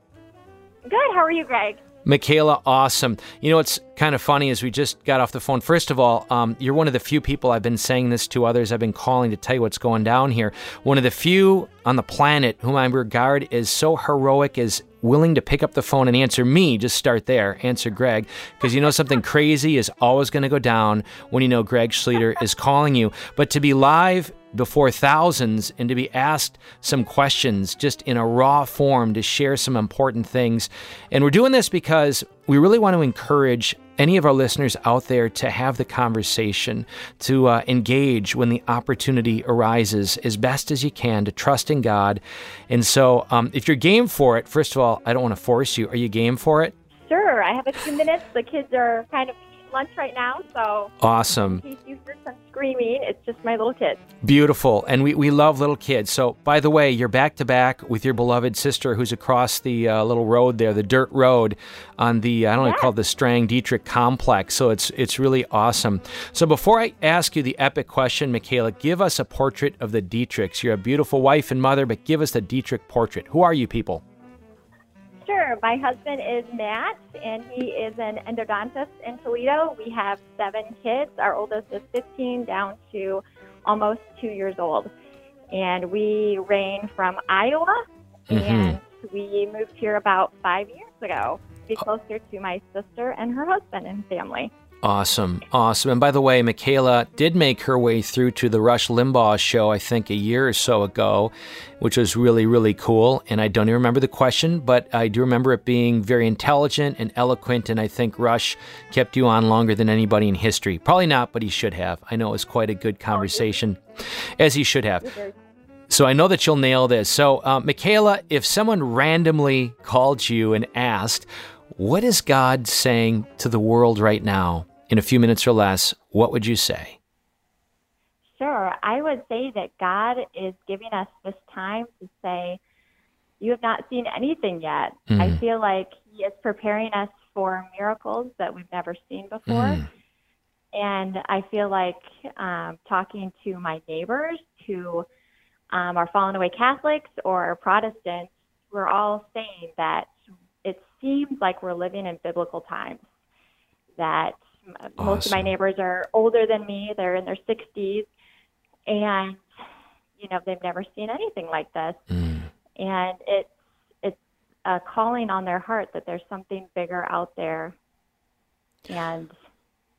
Good. How are you, Greg? Michaela, awesome. You know, what's kind of funny is we just got off the phone. First of all, um, you're one of the few people, I've been saying this to others, I've been calling to tell you what's going down here. One of the few on the planet whom I regard as so heroic, as willing to pick up the phone and answer me, just start there, answer Greg, because you know something crazy is always going to go down when you know Greg Schleter is calling you. But to be live before thousands and to be asked some questions just in a raw form to share some important things. And we're doing this because we really want to encourage any of our listeners out there to have the conversation, to uh, engage when the opportunity arises as best as you can, to trust in God. And so um, if you're game for it, first of all, I don't want to force you. Are you game for it? Sure. I have a few minutes. The kids are kind of lunch right now, so awesome. In case you hear some screaming, it's just my little kids. Beautiful. And we, we love little kids. So, by the way, you're back to back with your beloved sister who's across the uh, little road there, the dirt road on the, I don't know, yeah. called the Strang Dietrich complex. So it's it's really awesome. So before I ask you the epic question, Michaela, give us a portrait of the Dietrichs. You're a beautiful wife and mother, but give us the Dietrich portrait. Who are you people? Sure. My husband is Matt, and he is an endodontist in Toledo. We have seven kids. Our oldest is fifteen, down to almost two years old. And we reign from Iowa, mm-hmm. and we moved here about five years ago to be closer to my sister and her husband and family. Awesome. Awesome. And by the way, Michaela did make her way through to the Rush Limbaugh show, I think, a year or so ago, which was really, really cool. And I don't even remember the question, but I do remember it being very intelligent and eloquent. And I think Rush kept you on longer than anybody in history. Probably not, but he should have. I know it was quite a good conversation, as he should have. So I know that you'll nail this. So, uh, Michaela, if someone randomly called you and asked, what is God saying to the world right now? In a few minutes or less, what would you say? Sure. I would say that God is giving us this time to say, you have not seen anything yet. Mm. I feel like He is preparing us for miracles that we've never seen before. Mm. And I feel like um, talking to my neighbors who um, are fallen away Catholics or Protestants, we're all saying that it seems like we're living in biblical times, that Most awesome. of my neighbors are older than me. They're in their sixties, and you know they've never seen anything like this. Mm. And it's it's a calling on their heart that there's something bigger out there, and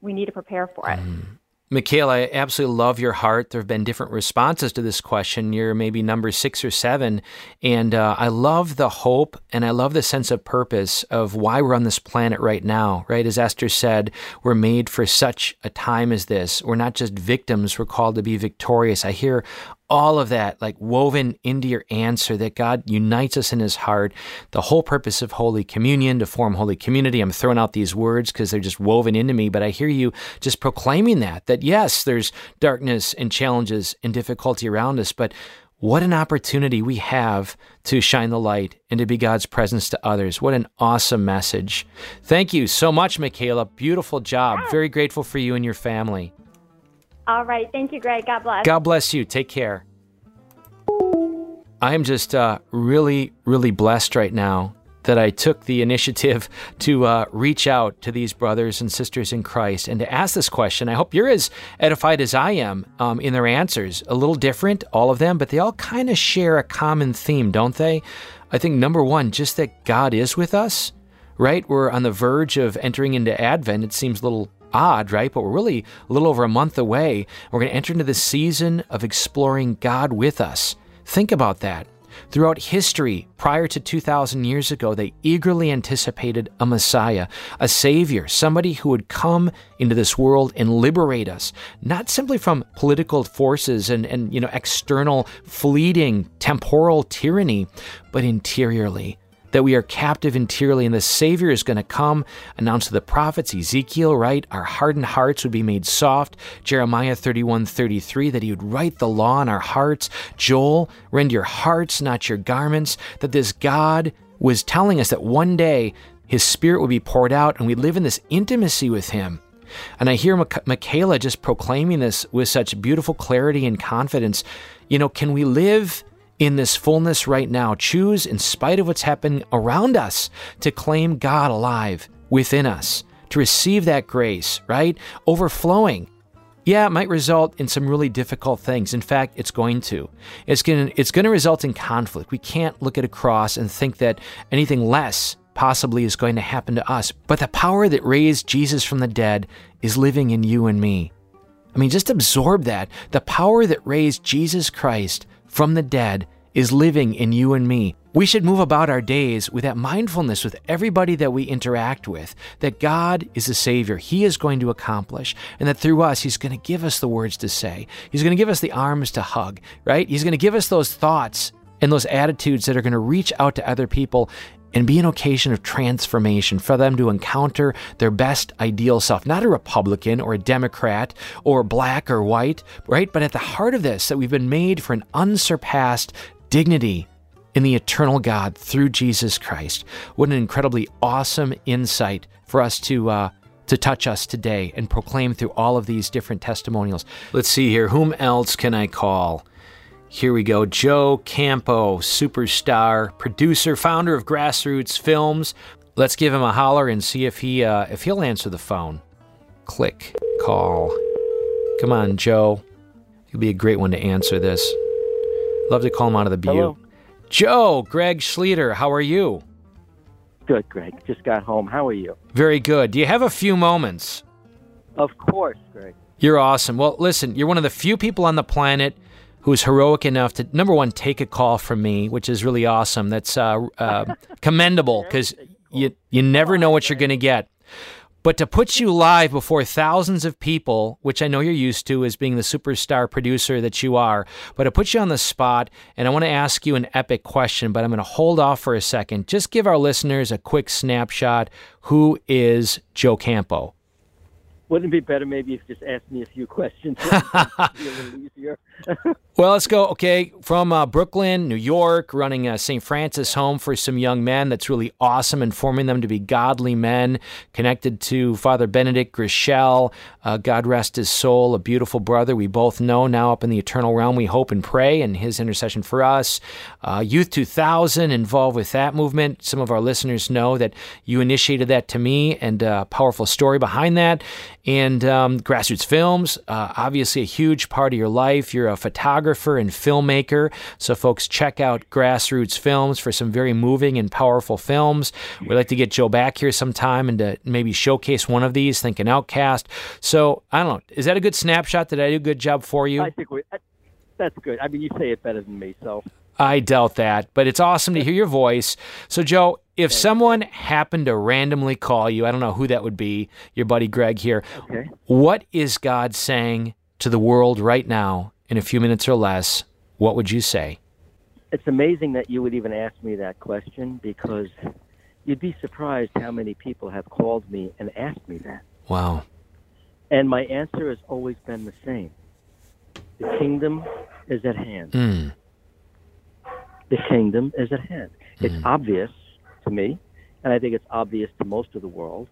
we need to prepare for it. Mm. Michaela, I absolutely love your heart. There have been different responses to this question. You're maybe number six or seven. And uh, I love the hope and I love the sense of purpose of why we're on this planet right now, right? As Esther said, we're made for such a time as this. We're not just victims. We're called to be victorious. I hear all of that like woven into your answer, that God unites us in His heart, the whole purpose of Holy Communion, to form Holy Community. I'm throwing out these words because they're just woven into me, but I hear you just proclaiming that, that yes, there's darkness and challenges and difficulty around us, but what an opportunity we have to shine the light and to be God's presence to others. What an awesome message. Thank you so much, Michaela. Beautiful job. Very grateful for you and your family. All right. Thank you, Greg. God bless. God bless you. Take care. I am just uh, really, really blessed right now that I took the initiative to uh, reach out to these brothers and sisters in Christ and to ask this question. I hope you're as edified as I am um, in their answers. A little different, all of them, but they all kind of share a common theme, don't they? I think number one, just that God is with us, right? We're on the verge of entering into Advent. It seems a little odd, right? But we're really a little over a month away. We're going to enter into the season of exploring God with us. Think about that. Throughout history, prior to two thousand years ago, they eagerly anticipated a Messiah, a Savior, somebody who would come into this world and liberate us, not simply from political forces and, and you know, external, fleeting, temporal tyranny, but interiorly. That we are captive interiorly, and the Savior is going to come, announced to the prophets, Ezekiel, right? Our hardened hearts would be made soft. Jeremiah thirty-one thirty-three, that He would write the law on our hearts. Joel, rend your hearts, not your garments. That this God was telling us that one day His Spirit would be poured out, and we'd live in this intimacy with Him. And I hear Mich- Michaela just proclaiming this with such beautiful clarity and confidence. You know, can we live in this fullness right now, choose, in spite of what's happening around us, to claim God alive within us, to receive that grace, right? Overflowing. Yeah, it might result in some really difficult things. In fact, it's going to. It's going it's going to result in conflict. We can't look at a cross and think that anything less possibly is going to happen to us. But the power that raised Jesus from the dead is living in you and me. I mean, just absorb that. The power that raised Jesus Christ from the dead is living in you and me. We should move about our days with that mindfulness with everybody that we interact with, that God is a Savior. He is going to accomplish, and that through us, He's going to give us the words to say. He's going to give us the arms to hug, right? He's going to give us those thoughts and those attitudes that are going to reach out to other people and be an occasion of transformation for them to encounter their best ideal self. Not a Republican or a Democrat or black or white, right? But at the heart of this, that we've been made for an unsurpassed dignity in the eternal God through Jesus Christ. What an incredibly awesome insight for us to uh, to touch us today and proclaim through all of these different testimonials. Let's see here. Whom else can I call? Here we go. Joe Campo, superstar, producer, founder of Grassroots Films. Let's give him a holler and see if he uh, if he'll answer the phone. Click, call. Come on, Joe. He'll be a great one to answer this. Love to call him out of the butte. Hello. Joe, Greg Schleter, how are you? Good, Greg. Just got home. How are you? Very good. Do you have a few moments? Of course, Greg. You're awesome. Well, listen, you're one of the few people on the planet who's heroic enough to, number one, take a call from me, which is really awesome. That's uh, uh, commendable, because you, you never know what you're going to get. But to put you live before thousands of people, which I know you're used to as being the superstar producer that you are, but to put you on the spot, and I want to ask you an epic question, but I'm going to hold off for a second. Just give our listeners a quick snapshot. Who is Joe Campo? Wouldn't it be better maybe if you just asked me a few questions? Well, let's go, okay, from uh, Brooklyn, New York, running a Saint Francis home for some young men that's really awesome, and forming them to be godly men, connected to Father Benedict Grishel, uh, God rest his soul, a beautiful brother we both know now up in the eternal realm. We hope and pray, and his intercession for us. Uh, Youth two thousand, involved with that movement. Some of our listeners know that you initiated that to me, and a uh, powerful story behind that. And um, Grassroots Films, uh, obviously a huge part of your life. You're a photographer and filmmaker, so folks, check out Grassroots Films for some very moving and powerful films. We'd like to get Joe back here sometime and to maybe showcase one of these, think an Outcast. So, I don't know, is that a good snapshot? Did I do a good job for you? I think we, I, that's good. I mean, you say it better than me, so. I doubt that, but it's awesome to hear your voice. So, Joe, if someone happened to randomly call you, I don't know who that would be, your buddy Greg here, okay. What is God saying to the world right now in a few minutes or less? What would you say? It's amazing that you would even ask me that question, because you'd be surprised how many people have called me and asked me that. Wow. And my answer has always been the same. The kingdom is at hand. Mm. The kingdom is at hand. It's mm. obvious to me, and I think it's obvious to most of the world,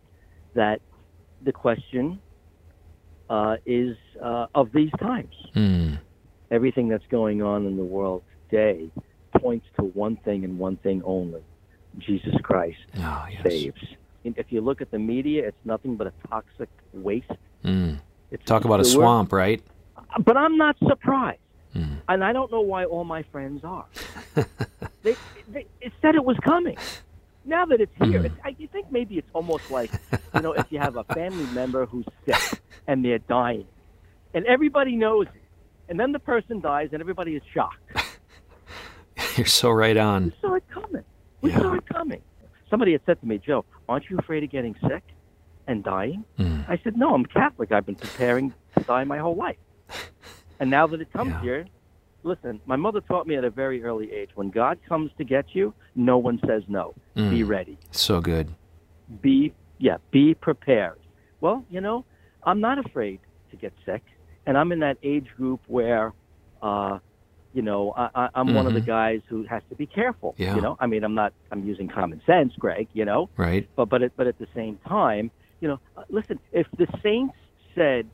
that the question uh, is uh, of these times. Mm. Everything that's going on in the world today points to one thing and one thing only. Jesus Christ oh, yes. saves. And if you look at the media, it's nothing but a toxic waste. Mm. It's Talk about a swamp, world. Right? But I'm not surprised. Mm. And I don't know why all my friends are. they, they it said it was coming. Now that it's here, mm. it's, I you think maybe it's almost like, you know, if you have a family member who's sick and they're dying, and everybody knows it, and then the person dies and everybody is shocked. You're so right on. We saw it coming. We yeah. saw it coming. Somebody had said to me, Joe, aren't you afraid of getting sick and dying? Mm. I said, no, I'm Catholic. I've been preparing to die my whole life. And now that it comes yeah. here, listen, my mother taught me at a very early age, when God comes to get you, no one says no. Mm. Be ready. So good. Be, yeah, be prepared. Well, you know, I'm not afraid to get sick. And I'm in that age group where, uh, you know, I, I, I'm mm-hmm. one of the guys who has to be careful. Yeah. You know, I mean, I'm not, I'm using common sense, Greg, you know. Right. But, but, it, but at the same time, you know, listen, if the saints said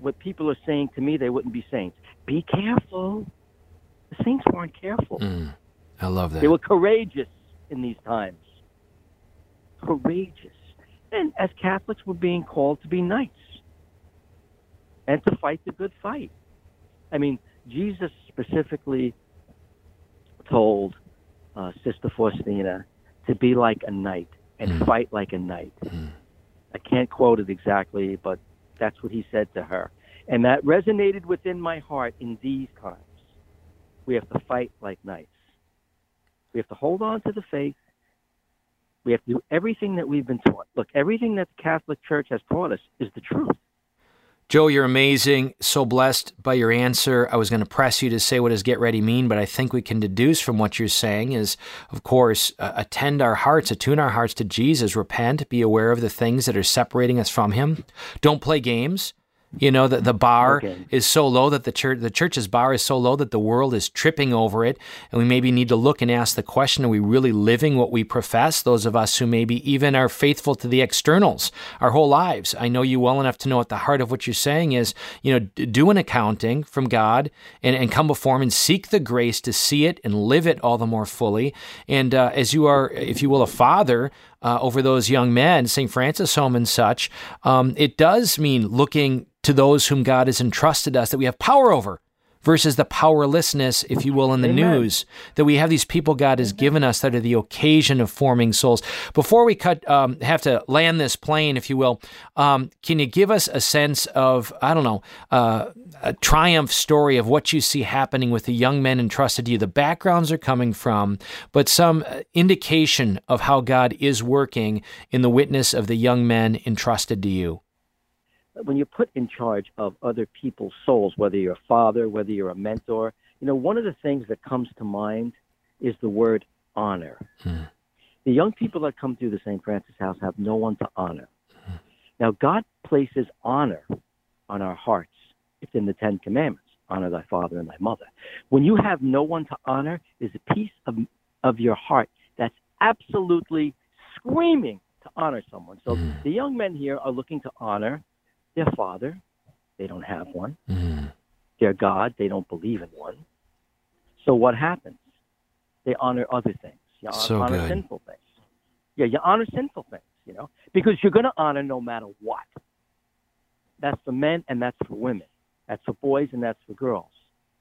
what people are saying to me, they wouldn't be saints. Be careful. The saints weren't careful. Mm, I love that. They were courageous in these times. Courageous. And as Catholics, we're being called to be knights and to fight the good fight. I mean, Jesus specifically told uh, Sister Faustina to be like a knight and mm. fight like a knight. Mm. I can't quote it exactly, but that's what he said to her. And that resonated within my heart in these times. We have to fight like knights. We have to hold on to the faith. We have to do everything that we've been taught. Look, everything that the Catholic Church has taught us is the truth. Joe, you're amazing. So blessed by your answer. I was going to press you to say what does get ready mean, but I think we can deduce from what you're saying is, of course, uh, attend our hearts, attune our hearts to Jesus, repent, be aware of the things that are separating us from him. Don't play games. You know, the, the bar okay. is so low that the church, the church's bar is so low that the world is tripping over it. And we maybe need to look and ask the question, are we really living what we profess? Those of us who maybe even are faithful to the externals our whole lives. I know you well enough to know at the heart of what you're saying is, you know, do an accounting from God and, and come before him and seek the grace to see it and live it all the more fully. And uh, as you are, if you will, a father, Uh, over those young men, Saint Francis home and such, um, it does mean looking to those whom God has entrusted us that we have power over versus the powerlessness, if you will, in the Amen. News, that we have these people God has Amen. Given us that are the occasion of forming souls. Before we cut, um, have to land this plane, if you will, um, can you give us a sense of, I don't know, uh, a triumph story of what you see happening with the young men entrusted to you, the backgrounds are coming from, but some indication of how God is working in the witness of the young men entrusted to you? When you're put in charge of other people's souls, whether you're a father, whether you're a mentor, you know, one of the things that comes to mind is the word honor. Hmm. The young people that come through the Saint Francis house have no one to honor. Hmm. Now, God places honor on our hearts. It's in the Ten Commandments, honor thy father and thy mother. When you have no one to honor, there's a piece of, of your heart that's absolutely screaming to honor someone. So hmm. the young men here are looking to honor their father, they don't have one. Mm-hmm. Their God, they don't believe in one. So what happens? They honor other things. You honor, so honor sinful things. Yeah, you honor sinful things, you know, because you're going to honor no matter what. That's for men and that's for women. That's for boys and that's for girls,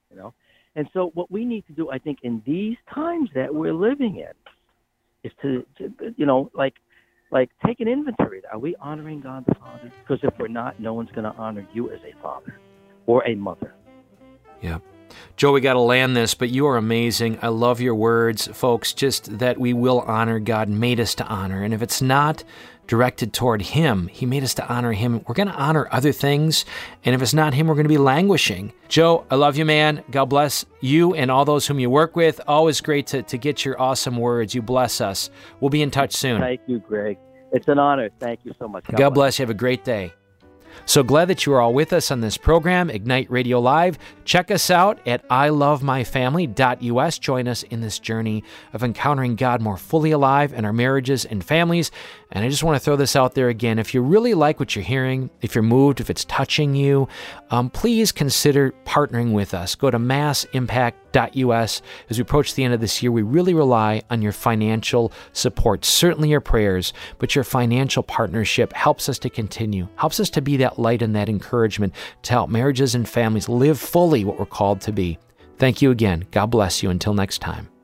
you know. And so what we need to do, I think, in these times that we're living in is to, to you know, like, Like, take an inventory. Are we honoring God the Father? Because if we're not, no one's going to honor you as a father or a mother. Yeah. Joe, we got to land this, but you are amazing. I love your words, folks, just that we will honor God, made us to honor. And if it's not directed toward him, he made us to honor him. We're going to honor other things. And if it's not him, we're going to be languishing. Joe, I love you, man. God bless you and all those whom you work with. Always great to, to get your awesome words. You bless us. We'll be in touch soon. Thank you, Greg. It's an honor. Thank you so much. God, God bless you. Have a great day. So glad that you are all with us on this program, Ignite Radio Live. Check us out at i love my family dot u s. Join us in this journey of encountering God more fully alive in our marriages and families. And I just want to throw this out there again. If you really like what you're hearing, if you're moved, if it's touching you, um, please consider partnering with us. Go to mass impact dot u s. As we approach the end of this year, we really rely on your financial support, certainly your prayers, but your financial partnership helps us to continue, helps us to be that light and that encouragement to help marriages and families live fully what we're called to be. Thank you again. God bless you. Until next time.